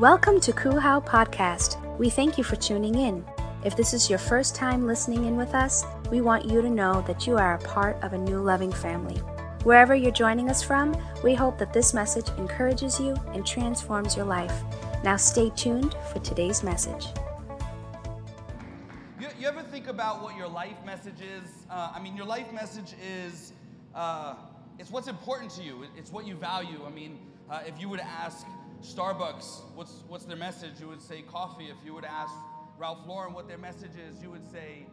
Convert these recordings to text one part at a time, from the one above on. Welcome to Kuhau Podcast. We thank you for tuning in. If this is your first time listening in with us, we want you to know that you are a part of a new loving family. Wherever you're joining us from, we hope that this message encourages you and transforms your life. Now stay tuned for today's message. You ever think about what your life message is? Your life message is, it's what's important to you. It's what you value. If you would ask Starbucks, what's their message? You would say coffee. If you would ask Ralph Lauren what their message is, you would say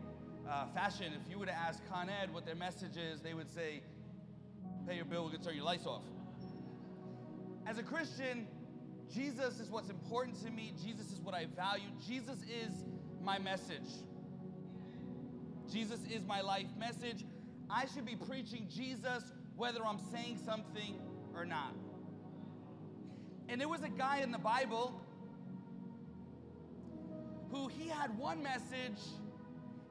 fashion. If you would ask Con Ed what their message is, they would say, pay your bill, we're going to turn your lights off. As a Christian, Jesus is what's important to me. Jesus is what I value. Jesus is my message. Jesus is my life message. I should be preaching Jesus whether I'm saying something or not. And there was a guy in the Bible who he had one message,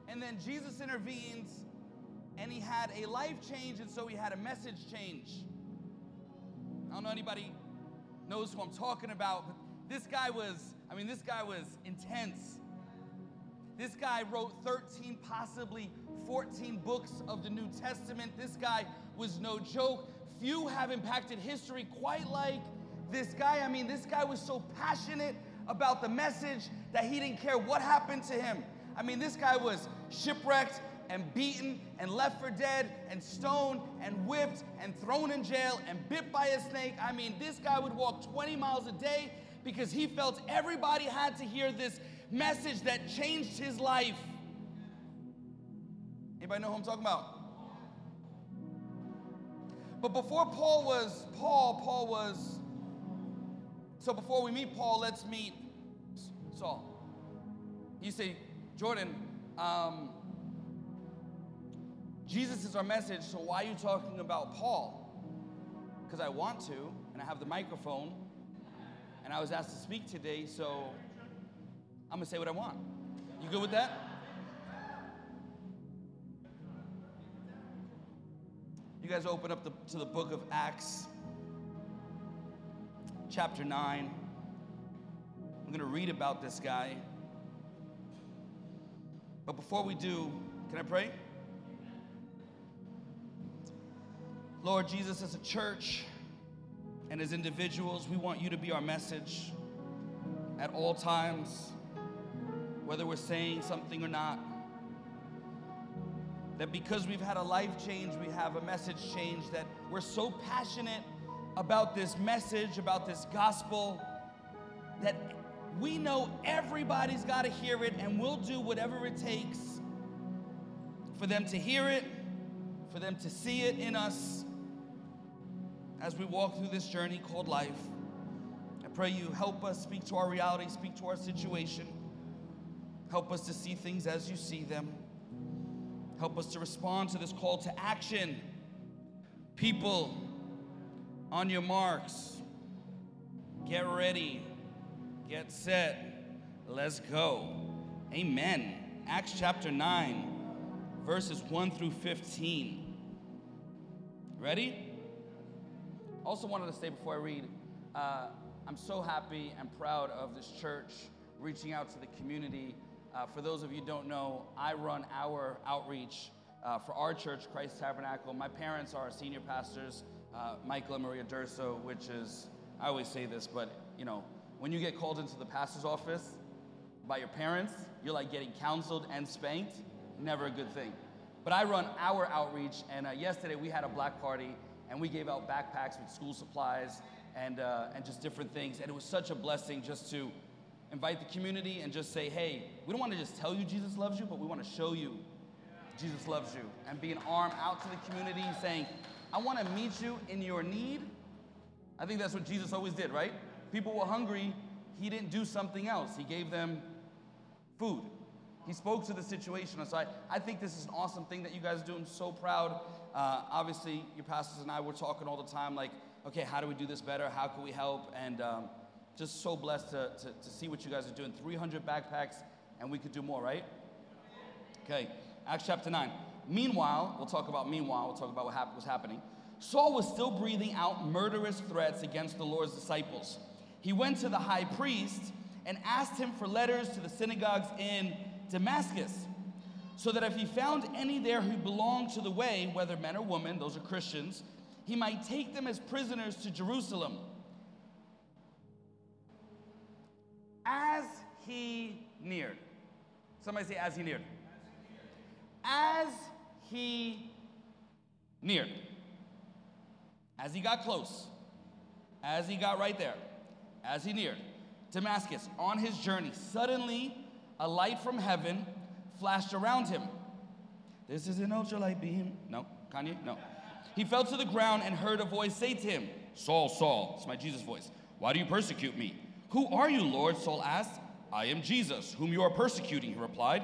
and then Jesus intervenes, and he had a life change, and so he had a message change. I don't know anybody knows who I'm talking about, but this guy was intense. This guy wrote 13, possibly 14 books of the New Testament. This guy was no joke. Few have impacted history quite like this guy. This guy was so passionate about the message that he didn't care what happened to him. This guy was shipwrecked and beaten and left for dead and stoned and whipped and thrown in jail and bit by a snake. This guy would walk 20 miles a day because he felt everybody had to hear this message that changed his life. Anybody know who I'm talking about? But before Paul was Paul, Paul was... So before we meet Paul, let's meet Saul. You say, Jordan, Jesus is our message, so why are you talking about Paul? Because I want to, and I have the microphone, and I was asked to speak today, so I'm going to say what I want. You good with that? You guys open up to the book of Acts, chapter 9. I'm going to read about this guy. But before we do, can I pray? Lord Jesus, as a church and as individuals, we want you to be our message at all times, whether we're saying something or not. That because we've had a life change, we have a message change, that we're so passionate about this message, about this gospel, that we know everybody's got to hear it, and we'll do whatever it takes for them to hear it, for them to see it in us. As we walk through this journey called life, I pray you help us speak to our reality, speak to our situation. Help us to see things as you see them. Help us to respond to this call to action. People, on your marks, get ready, get set, let's go. Amen. Acts chapter 9, verses 1 through 15. Ready? Also wanted to say before I read, I'm so happy and proud of this church reaching out to the community. For those of you who don't know, I run our outreach for our church, Christ Tabernacle. My parents are senior pastors, Michael and Maria Durso, which is, I always say this, but you know, when you get called into the pastor's office by your parents, you're like getting counseled and spanked. Never a good thing. But I run our outreach, and yesterday we had a black party, and we gave out backpacks with school supplies and just different things. And it was such a blessing just to invite the community and just say, hey, we don't want to just tell you Jesus loves you, but we want to show you Jesus loves you. And be an arm out to the community saying, I want to meet you in your need. I think that's what Jesus always did, right? People were hungry. He didn't do something else. He gave them food. He spoke to the situation. So I think this is an awesome thing that you guys do. I'm so proud. Obviously, your pastors and I were talking all the time, like, okay, how do we do this better? How can we help? And just so blessed to see what you guys are doing. 300 backpacks, and we could do more, right? Okay, Acts chapter 9. Meanwhile, we'll talk about what was happening. Saul was still breathing out murderous threats against the Lord's disciples. He went to the high priest and asked him for letters to the synagogues in Damascus, so that if he found any there who belonged to the way, whether men or women, those are Christians, he might take them as prisoners to Jerusalem. As he neared. Somebody say, as he neared. As he neared. As he got close. As he got right there. As he neared Damascus on his journey, suddenly a light from heaven flashed around him. This is an ultralight beam. No, Kanye? No. He fell to the ground and heard a voice say to him, Saul, Saul, it's my Jesus voice, why do you persecute me? Who are you, Lord? Saul asked. I am Jesus, whom you are persecuting, he replied.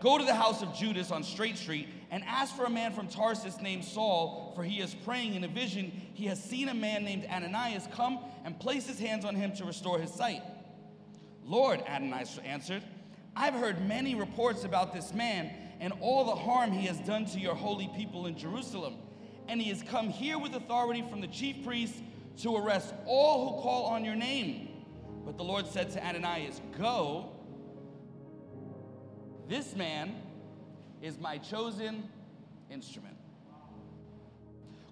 go to the house of Judas on Straight Street and ask for a man from Tarsus named Saul, for he is praying in a vision. He has seen a man named Ananias come and place his hands on him to restore his sight. Lord, Ananias answered, I've heard many reports about this man and all the harm he has done to your holy people in Jerusalem. And he has come here with authority from the chief priests to arrest all who call on your name. But the Lord said to Ananias, go, this man is my chosen instrument.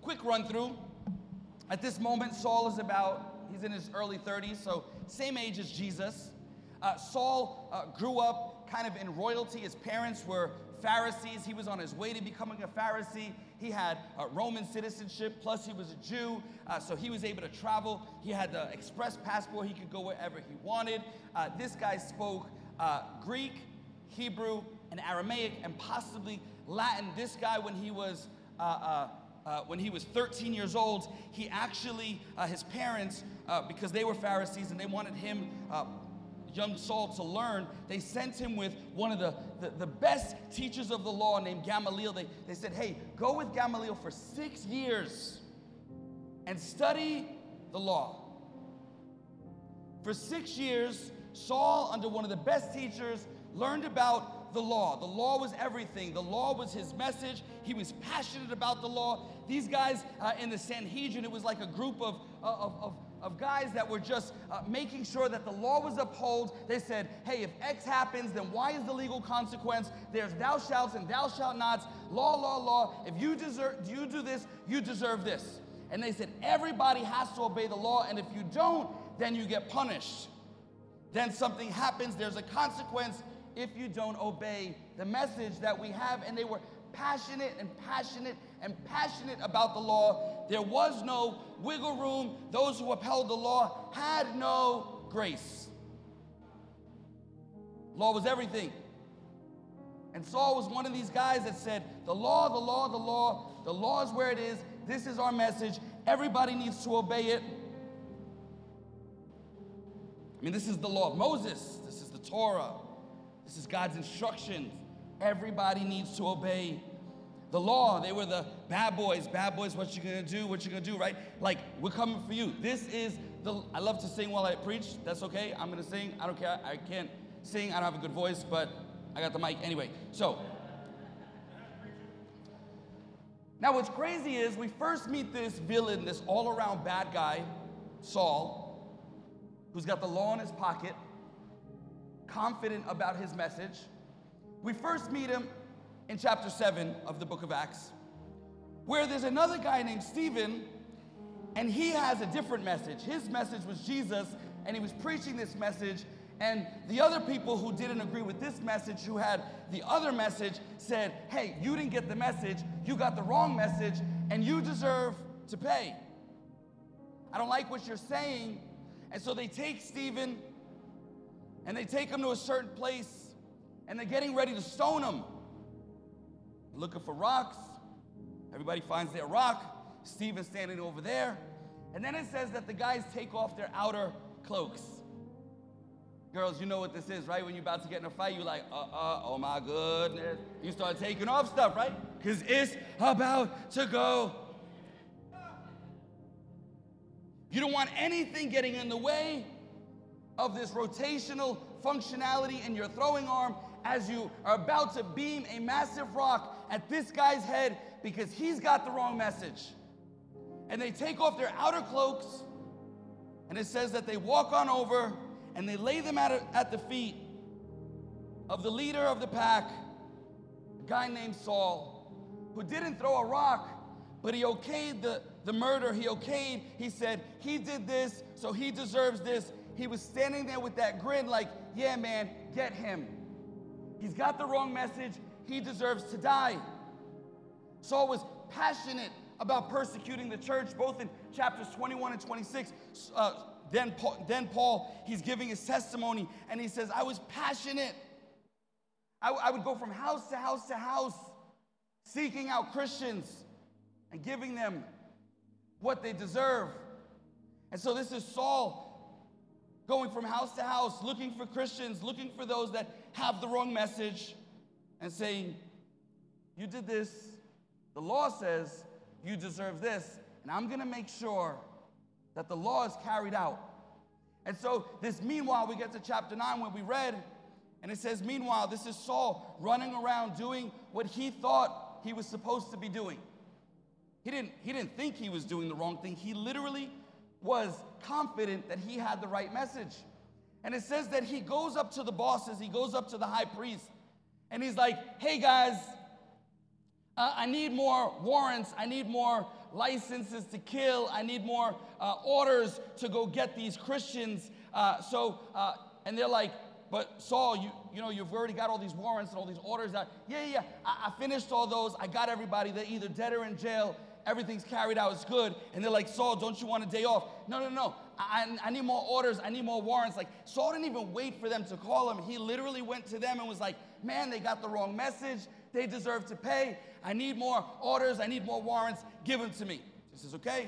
Quick run through. At this moment, Saul is he's in his early 30s, so same age as Jesus. Saul grew up kind of in royalty. His parents were Pharisees. He was on his way to becoming a Pharisee. He had Roman citizenship, plus he was a Jew, so he was able to travel. He had the express passport. He could go wherever he wanted. This guy spoke Greek, Hebrew, and Aramaic, and possibly Latin. This guy, when he was 13 years old, he actually, his parents, because they were Pharisees and they wanted him, young Saul, to learn, they sent him with one of the best teachers of the law named Gamaliel. They said, hey, go with Gamaliel for 6 years and study the law. For 6 years, Saul, under one of the best teachers, learned about the law. The law was everything. The law was his message. He was passionate about the law. These guys in the Sanhedrin, it was like a group of guys that were just making sure that the law was upheld. They said, hey, if X happens, then Y is the legal consequence. There's thou shalt and thou shalt nots. Law, law, law. If you do this, you deserve this. And they said, everybody has to obey the law, and if you don't, then you get punished. Then something happens. There's a consequence if you don't obey the message that we have. And they were passionate and passionate and passionate about the law. There was no wiggle room. Those who upheld the law had no grace. Law was everything. And Saul was one of these guys that said, the law, the law, the law, the law is where it is. This is our message. Everybody needs to obey it. I mean, this is the law of Moses. This is the Torah. This is God's instructions. Everybody needs to obey the law. They were the bad boys. Bad boys, what you gonna do? What you gonna do, right? Like, we're coming for you. This is I love to sing while I preach. That's okay. I'm gonna sing. I don't care. I can't sing. I don't have a good voice, but I got the mic anyway. So, now what's crazy is we first meet this villain, this all-around bad guy, Saul, who's got the law in his pocket, confident about his message. We first meet him in chapter 7 of the book of Acts, where there's another guy named Stephen, and he has a different message. His message was Jesus, and he was preaching this message, and the other people who didn't agree with this message, who had the other message, said, hey, you didn't get the message, you got the wrong message, and you deserve to pay. I don't like what you're saying. And so they take Stephen, and they take him to a certain place, and they're getting ready to stone him. Looking for rocks. Everybody finds their rock. Stephen's standing over there. And then it says that the guys take off their outer cloaks. Girls, you know what this is, right? When you're about to get in a fight, you're like, oh my goodness. You start taking off stuff, right? Because it's about to go. You don't want anything getting in the way of this rotational functionality in your throwing arm as you are about to beam a massive rock at this guy's head because he's got the wrong message. And they take off their outer cloaks, and it says that they walk on over and they lay them at the feet of the leader of the pack, a guy named Saul, who didn't throw a rock, but he okayed the murder. He said, he did this, so he deserves this. He was standing there with that grin like, yeah, man, get him. He's got the wrong message. He deserves to die. Saul was passionate about persecuting the church, both in chapters 21 and 26. Then Paul, he's giving his testimony, and he says, I was passionate. I would go from house to house to house, seeking out Christians and giving them what they deserve. And so this is Saul going from house to house, looking for Christians, looking for those that have the wrong message, and saying, you did this, the law says you deserve this, and I'm gonna make sure that the law is carried out. And so this, meanwhile, we get to chapter 9 when we read, and it says, meanwhile, this is Saul running around doing what he thought he was supposed to be doing. He didn't think he was doing the wrong thing. He literally was confident that he had the right message. And it says that he goes up to the bosses, he goes up to the high priest, and he's like, hey guys, I need more warrants, I need more licenses to kill, I need more orders to go get these Christians. And they're like, but Saul, you know, you've already got all these warrants and all these orders out. Yeah, I finished all those, I got everybody, they're either dead or in jail. Everything's carried out, it's good. And they're like, Saul, don't you want a day off? No, I need more orders, I need more warrants. Like, Saul didn't even wait for them to call him. He literally went to them and was like, man, they got the wrong message, they deserve to pay, I need more orders, I need more warrants, give them to me. He says, okay,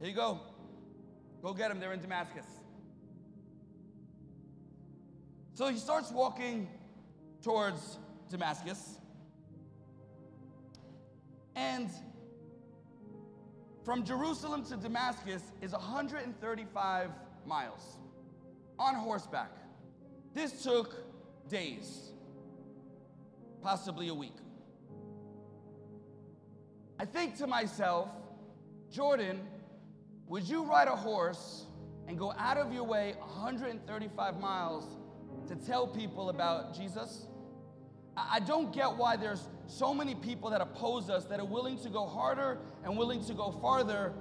here you go. Go get them, they're in Damascus. So he starts walking towards Damascus. And from Jerusalem to Damascus is 135 miles on horseback. This took days, possibly a week. I think to myself, Jordan, would you ride a horse and go out of your way 135 miles to tell people about Jesus? I don't get why there's so many people that oppose us that are willing to go harder and willing to go farther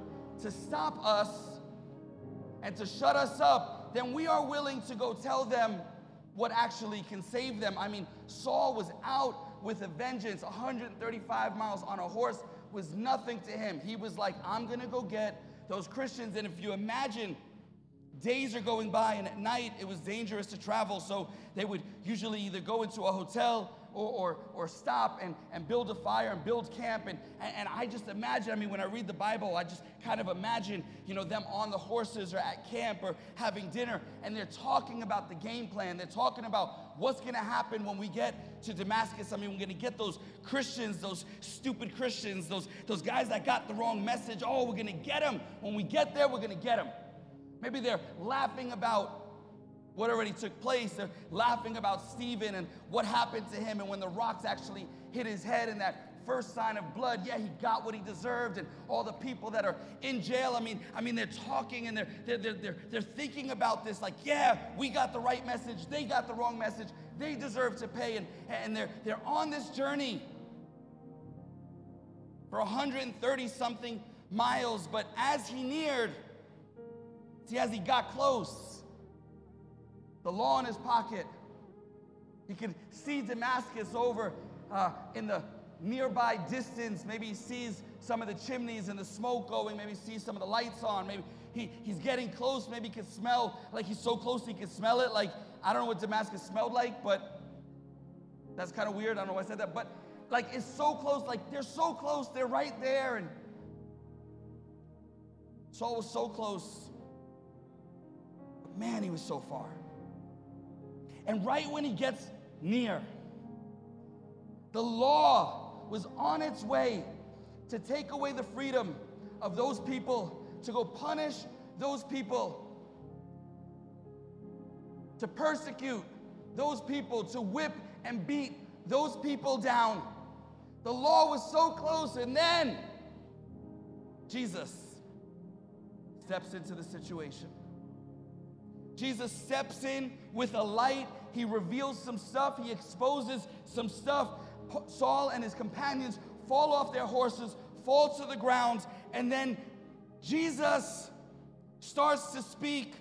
to stop us and to shut us up than we are willing to go tell them what actually can save them. I mean, Saul was out with a vengeance. 135 miles on a horse was nothing to him. He was like, I'm gonna go get those Christians. And if you imagine, days are going by, and at night it was dangerous to travel, so they would usually either go into a hotel or stop and build a fire and build camp. And I just imagine, I mean, when I read the Bible, I just kind of imagine, you know, them on the horses or at camp or having dinner, and they're talking about the game plan. They're talking about what's going to happen when we get to Damascus. I mean, we're going to get those Christians, those stupid Christians, those guys that got the wrong message. Oh, we're going to get them. When we get there, we're going to get them. Maybe they're laughing about what already took place. They're laughing about Stephen and what happened to him, and when the rocks actually hit his head and that first sign of blood, yeah, he got what he deserved, and all the people that are in jail. I mean, they're talking and they're thinking about this like, yeah, we got the right message, they got the wrong message, they deserve to pay, and they're on this journey for 130 something miles. But as he neared, see, as he got close, the law in his pocket, he could see Damascus over in the nearby distance. Maybe he sees some of the chimneys and the smoke going. Maybe he sees some of the lights on. Maybe he's getting close. Maybe he can smell, like he's so close he can smell it. Like, I don't know what Damascus smelled like, but that's kind of weird. I don't know why I said that. But like, it's so close. Like, they're so close. They're right there. And Saul was so close. Man, he was so far. And right when he gets near, the law was on its way to take away the freedom of those people, to go punish those people, to persecute those people, to whip and beat those people down. The law was so close, and then Jesus steps into the situation. Jesus steps in with a light. He reveals some stuff. He exposes some stuff. Saul and his companions fall off their horses, fall to the ground, and then Jesus starts to speak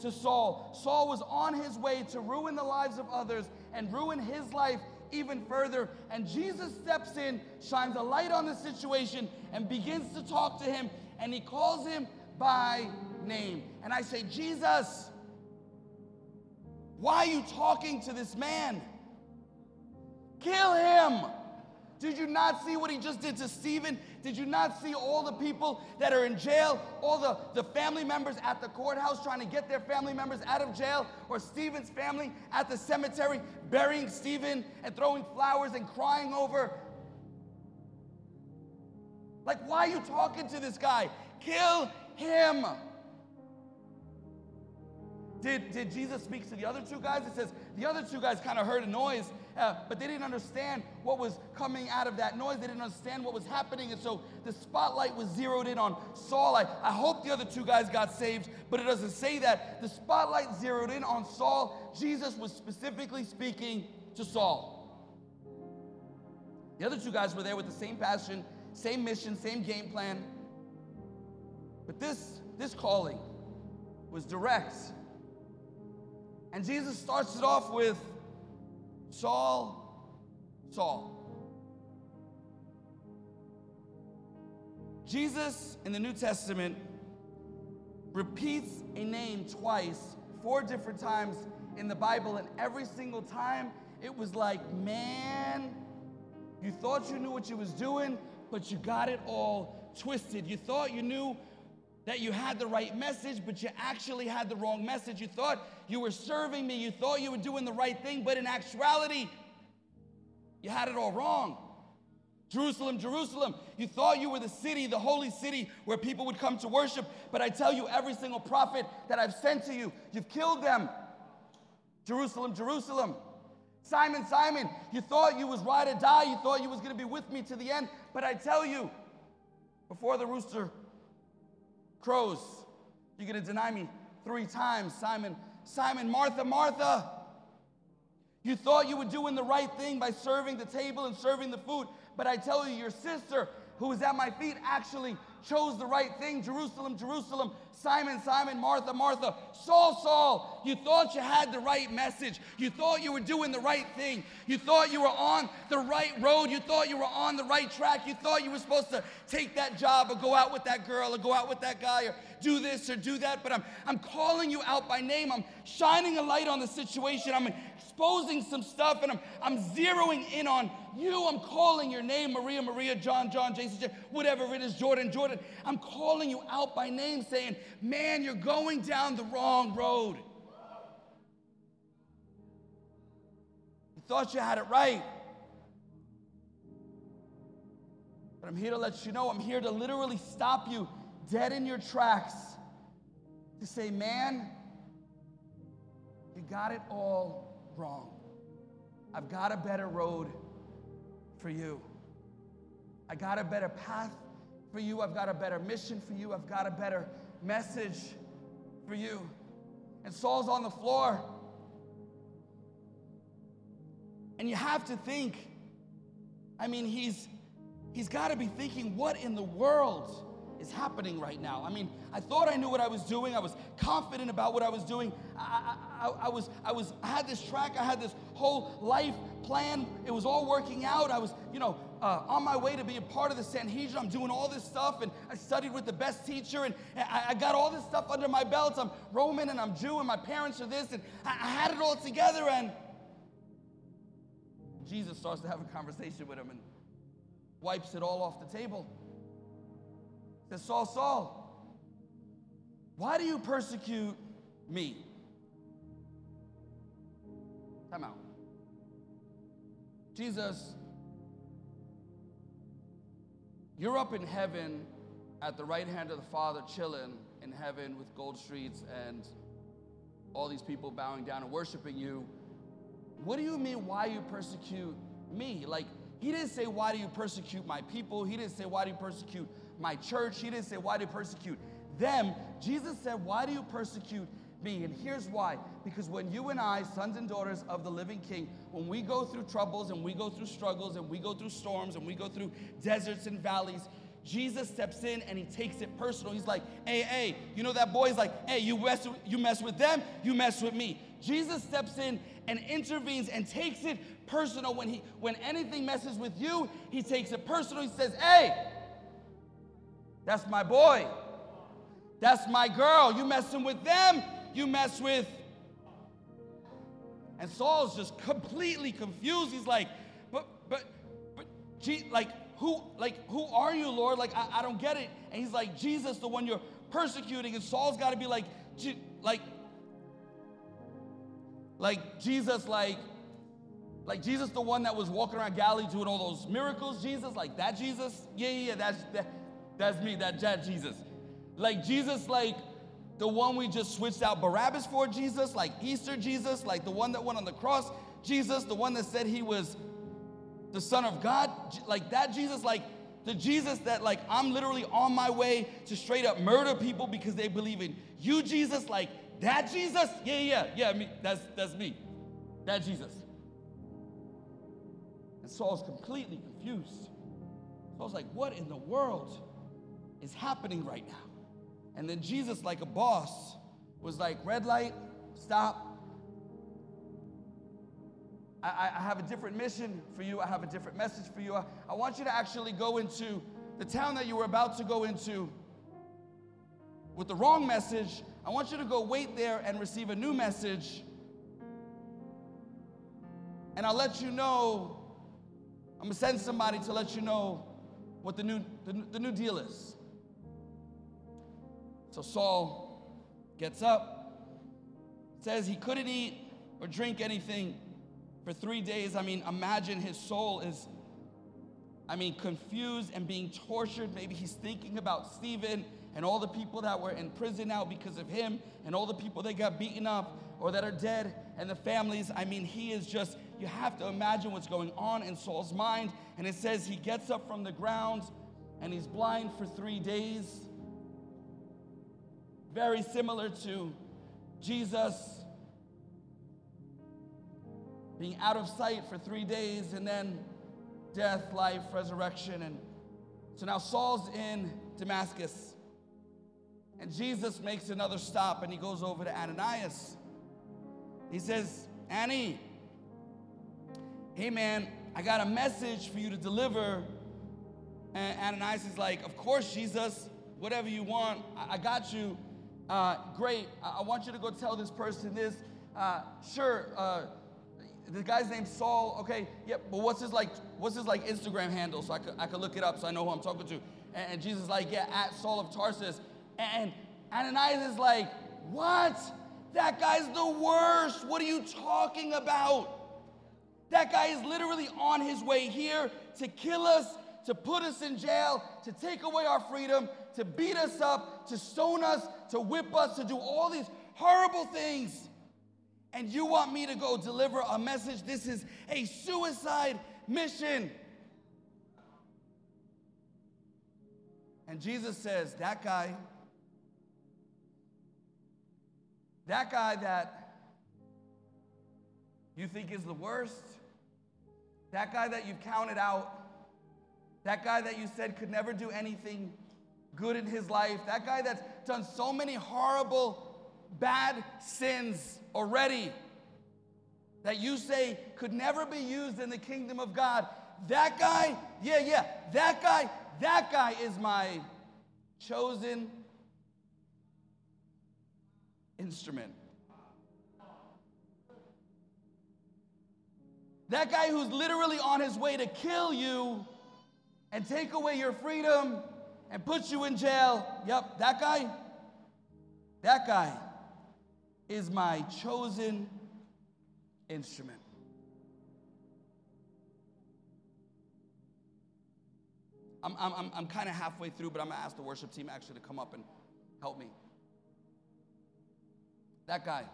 to Saul. Saul was on his way to ruin the lives of others and ruin his life even further. And Jesus steps in, shines a light on the situation, and begins to talk to him. And he calls him by name. And I say, Jesus, why are you talking to this man? Kill him. Did you not see what he just did to Stephen? Did you not see all the people that are in jail? All the family members at the courthouse trying to get their family members out of jail? Or Stephen's family at the cemetery burying Stephen and throwing flowers and crying over? Like, why are you talking to this guy? Kill him. Did Jesus speak to the other two guys? It says the other two guys kind of heard a noise, but they didn't understand what was coming out of that noise. They didn't understand what was happening, and so the spotlight was zeroed in on Saul. I hope the other two guys got saved, but it doesn't say that. The spotlight zeroed in on Saul. Jesus was specifically speaking to Saul. The other two guys were there with the same passion, same mission, same game plan. But this calling was direct. And Jesus starts it off with, Saul, Saul. Jesus, in the New Testament, repeats a name twice, 4 different times in the Bible, and every single time it was like, man, you thought you knew what you was doing, but you got it all twisted. You thought you knew that you had the right message, but you actually had the wrong message. You thought you were serving me. You thought you were doing the right thing, but in actuality, you had it all wrong. Jerusalem, Jerusalem, you thought you were the city, the holy city where people would come to worship, but I tell you, every single prophet that I've sent to you, you've killed them. Jerusalem, Jerusalem. Simon, Simon, you thought you was ride or die. You thought you was going to be with me to the end, but I tell you, before the rooster crows, you're going to deny me 3 times. Simon, Simon, Martha, Martha. You thought you were doing the right thing by serving the table and serving the food, but I tell you, your sister who was at my feet actually chose the right thing. Jerusalem, Jerusalem, Simon, Simon, Martha, Martha. Saul, Saul, you thought you had the right message. You thought you were doing the right thing. You thought you were on the right road. You thought you were on the right track. You thought you were supposed to take that job or go out with that girl or go out with that guy or do this or do that, but I'm calling you out by name. I'm shining a light on the situation. I'm exposing some stuff, and I'm zeroing in on you. I'm calling your name, Maria, Maria, John, John, Jason, Jason, whatever it is, Jordan, Jordan. I'm calling you out by name, saying, man, you're going down the wrong road. You thought you had it right. But I'm here to let you know, I'm here to literally stop you dead in your tracks to say, man, you got it all wrong. I've got a better road for you. I got a better path for you. I've got a better mission for you. I've got a better message for you. And Saul's on the floor. And you have to think, I mean, he's got to be thinking, what in the world is happening right now? I mean, I thought I knew what I was doing. I was confident about what I was doing. I had this track. I had this whole life plan. It was all working out. I was, on my way to be a part of the Sanhedrin. I'm doing all this stuff, and I studied with the best teacher, and I got all this stuff under my belt. I'm Roman, and I'm Jew, and my parents are this, and I had it all together, and Jesus starts to have a conversation with him and wipes it all off the table. Says, Saul, Saul, why do you persecute me? Time out. Jesus, you're up in heaven at the right hand of the Father, chilling in heaven with gold streets and all these people bowing down and worshiping you. What do you mean, why you persecute me? Like, he didn't say, why do you persecute my people? He didn't say, why do you persecute my church? He didn't say, why do you persecute them? Jesus said, why do you persecute me? And here's why. Because when you and I, sons and daughters of the living King, when we go through troubles and we go through struggles and we go through storms and we go through deserts and valleys, Jesus steps in and he takes it personal. He's like, hey, you know that boy's like, hey, you mess with them, you mess with me. Jesus steps in and intervenes and takes it personal. When anything messes with you, he takes it personal. He says, hey, that's my boy. That's my girl. You messing with them, you mess with. And Saul's just completely confused. He's like, but, who are you, Lord? Like, I don't get it. And he's like, Jesus, the one you're persecuting. And Saul's got to be like Jesus, like Jesus, the one that was walking around Galilee doing all those miracles. Jesus, like that Jesus? Yeah, that's me, that Jesus. Like Jesus, like the one we just switched out Barabbas for, Jesus, like Easter Jesus, like the one that went on the cross, Jesus, the one that said he was the Son of God, like that Jesus, like the Jesus that like I'm literally on my way to straight up murder people because they believe in you, Jesus, like that Jesus? Yeah, me, that's me, that Jesus. And Saul's completely confused. I was like, what in the world is happening right now? And then Jesus, like a boss, was like, red light, stop. I have a different mission for you. I have a different message for you. I want you to actually go into the town that you were about to go into with the wrong message. I want you to go wait there and receive a new message. And I'll let you know, I'm going to send somebody to let you know what the new deal is. So Saul gets up, says he couldn't eat or drink anything for 3 days. I mean, imagine his soul is, confused and being tortured. Maybe he's thinking about Stephen and all the people that were in prison now because of him and all the people that got beaten up or that are dead and the families. He is just, you have to imagine what's going on in Saul's mind. And it says he gets up from the ground and he's blind for 3 days. Very similar to Jesus being out of sight for 3 days, and then death, life, resurrection. And so now Saul's in Damascus, and Jesus makes another stop, and he goes over to Ananias. He says, Annie, hey man, I got a message for you to deliver. And Ananias is like, of course, Jesus, whatever you want, I got you. Great, I want you to go tell this person this. The guy's name's Saul. Okay, yep. But what's his Instagram handle so I could look it up so I know who I'm talking to? And Jesus is like, yeah, at Saul of Tarsus. And Ananias is like, what? That guy's the worst. What are you talking about? That guy is literally on his way here to kill us, to put us in jail, to take away our freedom, to beat us up, to stone us, to whip us, to do all these horrible things. And you want me to go deliver a message? This is a suicide mission. And Jesus says, that guy that you think is the worst, that guy that you've counted out, that guy that you said could never do anything good in his life, that guy that's done so many horrible, bad sins already that you say could never be used in the kingdom of God, that guy, that guy is my chosen instrument. That guy who's literally on his way to kill you and take away your freedom and put you in jail, yep, that guy is my chosen instrument. I'm kind of halfway through, but I'm going to ask the worship team actually to come up and help me. That guy.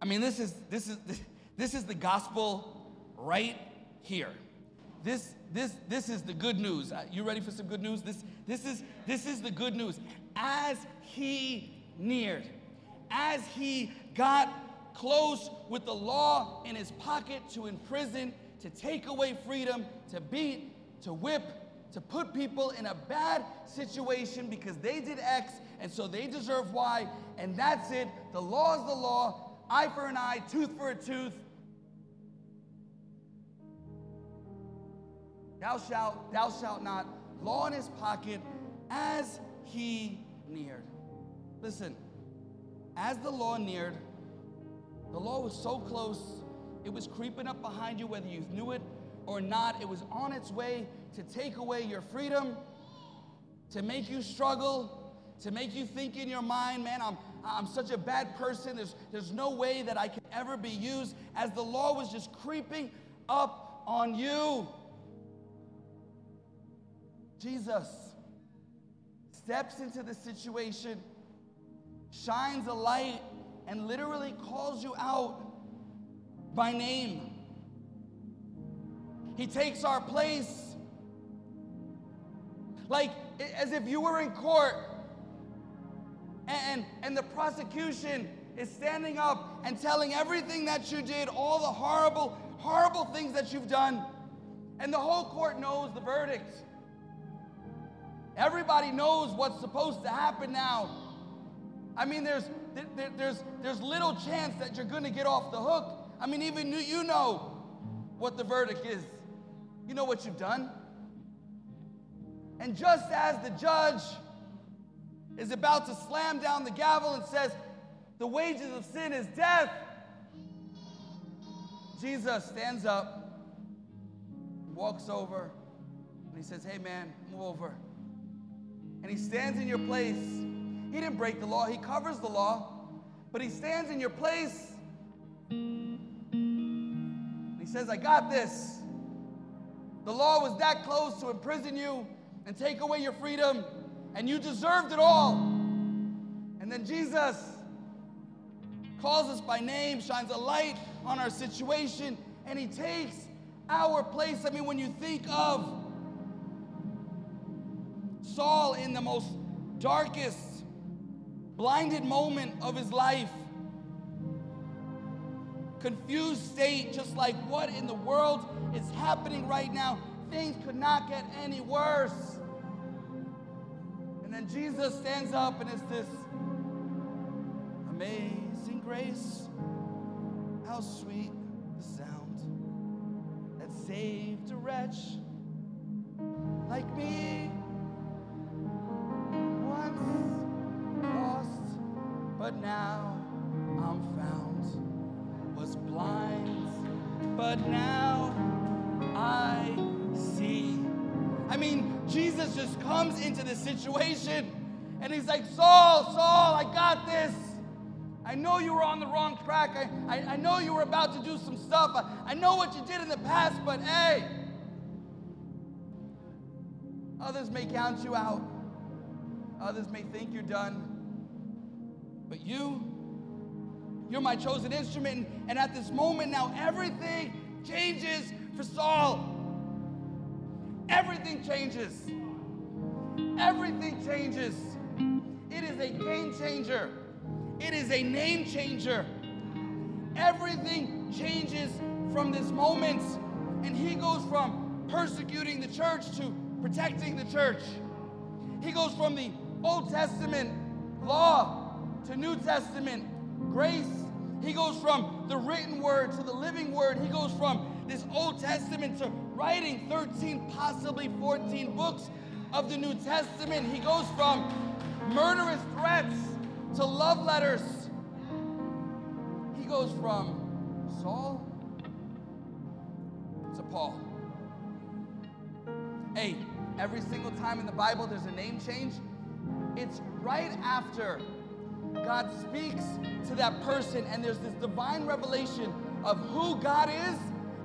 I mean, this is the gospel right here. This is the good news. You ready for some good news? This is the good news. As he neared, as he got close with the law in his pocket to imprison, to take away freedom, to beat, to whip, to put people in a bad situation because they did X and so they deserve Y, and that's it. The law is the law. Eye for an eye, tooth for a tooth. Thou shalt not. Law in his pocket as he neared. Listen, as the law neared, the law was so close, it was creeping up behind you whether you knew it or not. It was on its way to take away your freedom, to make you struggle, to make you think in your mind, man, I'm such a bad person. There's no way that I can ever be used. As the law was just creeping up on you, Jesus steps into the situation, shines a light, and literally calls you out by name. He takes our place. Like, as if you were in court and the prosecution is standing up and telling everything that you did, all the horrible, horrible things that you've done. And the whole court knows the verdict. Everybody knows what's supposed to happen now. I mean, there's little chance that you're going to get off the hook. I mean, even you know what the verdict is. You know what you've done. And just as the judge is about to slam down the gavel and says, the wages of sin is death, Jesus stands up, walks over, and he says, hey man, move over. And he stands in your place. He didn't break the law, he covers the law, but he stands in your place. He says, I got this. The law was that close to imprison you and take away your freedom, and you deserved it all. And then Jesus calls us by name, shines a light on our situation, and he takes our place. I mean, when you think of Saul in the most darkest, blinded moment of his life, confused state, just like what in the world is happening right now. Things could not get any worse. And then Jesus stands up, and it's this amazing grace. How sweet the sound that saved a wretch like me. Once lost, but now I'm found. Was blind, but now I see. I mean, Jesus just comes into this situation and he's like, Saul, Saul, I got this. I know you were on the wrong track. I know you were about to do some stuff. I know what you did in the past, but hey, others may count you out. Others may think you're done, but you're my chosen instrument. And at this moment now, everything changes for Saul. Everything changes. Everything changes. It is a game changer. It is a name changer. Everything changes from this moment. And he goes from persecuting the church to protecting the church. He goes from the Old Testament law to New Testament grace. He goes from the written word to the living word. He goes from this Old Testament to writing 13, possibly 14 books of the New Testament. He goes from murderous threats to love letters. He goes from Saul to Paul. Hey, every single time in the Bible there's a name change, it's right after God speaks to that person, and there's this divine revelation of who God is,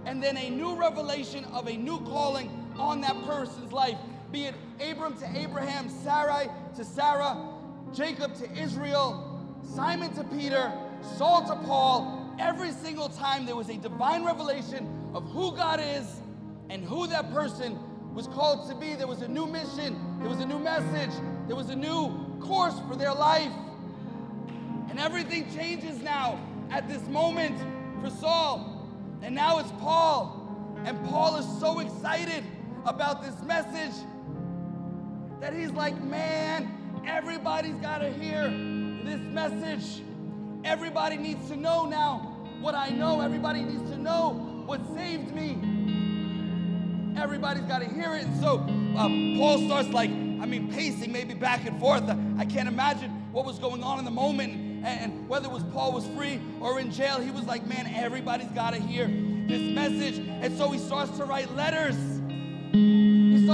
and then a new revelation of a new calling on that person's life, be it Abram to Abraham, Sarai to Sarah, Jacob to Israel, Simon to Peter, Saul to Paul. Every single time there was a divine revelation of who God is and who that person was called to be. There was a new mission, there was a new message, there was a new course for their life. And everything changes now at this moment for Saul. And now it's Paul. And Paul is so excited about this message that he's like, man, everybody's got to hear this message. Everybody needs to know now what I know. Everybody needs to know what saved me. Everybody's got to hear it. And so Paul starts pacing maybe back and forth. I can't imagine what was going on in the moment. And whether it was Paul was free or in jail, he was like, man, everybody's got to hear this message. And so he starts to write letters. And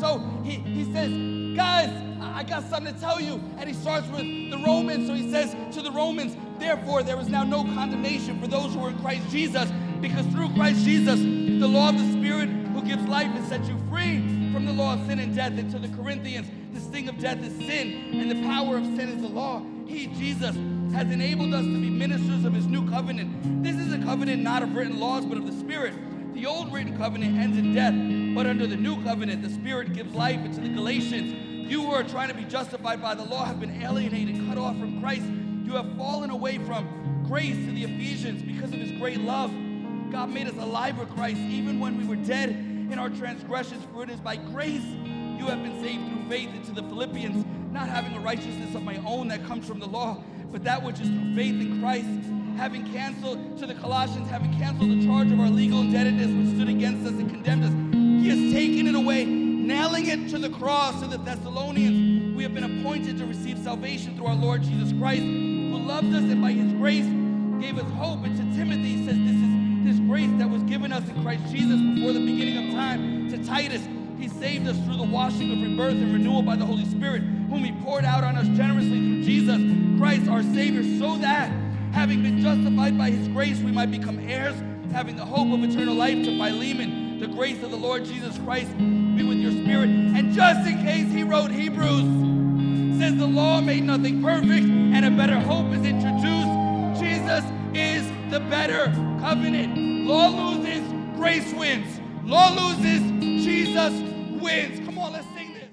so he says, guys, I got something to tell you. And he starts with the Romans. So he says to the Romans, therefore, there is now no condemnation for those who are in Christ Jesus, because through Christ Jesus, the law of the Spirit who gives life has set you free from the law of sin and death. And to the Corinthians, the sting of death is sin, and the power of sin is the law. He, Jesus, has enabled us to be ministers of his new covenant. This is a covenant not of written laws, but of the Spirit. The old written covenant ends in death, but under the new covenant, the Spirit gives life. And to the Galatians, you who are trying to be justified by the law have been alienated, cut off from Christ. You have fallen away from grace. To the Ephesians, because of his great love, God made us alive with Christ, even when we were dead in our transgressions, for it is by grace you have been saved through faith. And to the Philippians, not having a righteousness of my own that comes from the law, but that which is through faith in Christ. To the Colossians, having canceled the charge of our legal indebtedness, which stood against us and condemned us, he has taken it away, nailing it to the cross. To the Thessalonians, we have been appointed to receive salvation through our Lord Jesus Christ, who loved us and by his grace gave us hope. And to Timothy, he says, this is grace that was given us in Christ Jesus before the beginning of time. To Titus, he saved us through the washing of rebirth and renewal by the Holy Spirit, whom he poured out on us generously through Jesus Christ, our Savior, so that, having been justified by his grace, we might become heirs, having the hope of eternal life. To Philemon, the grace of the Lord Jesus Christ be with your spirit. And just in case he wrote Hebrews, says the law made nothing perfect, and a better hope is introduced. Jesus is the better covenant. Law loses, grace wins. Law loses, Jesus wins. Come on, let's sing this.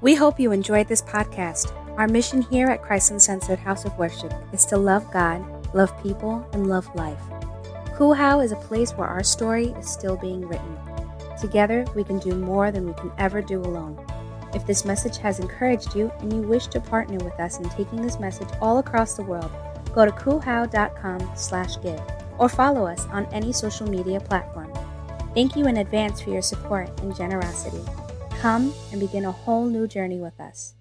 We hope you enjoyed this podcast. Our mission here at Christ Uncensored House of Worship is to love God, love people, and love life. Kuhau is a place where our story is still being written. Together, we can do more than we can ever do alone. If this message has encouraged you and you wish to partner with us in taking this message all across the world, go to kuhau.com/give or follow us on any social media platform. Thank you in advance for your support and generosity. Come and begin a whole new journey with us.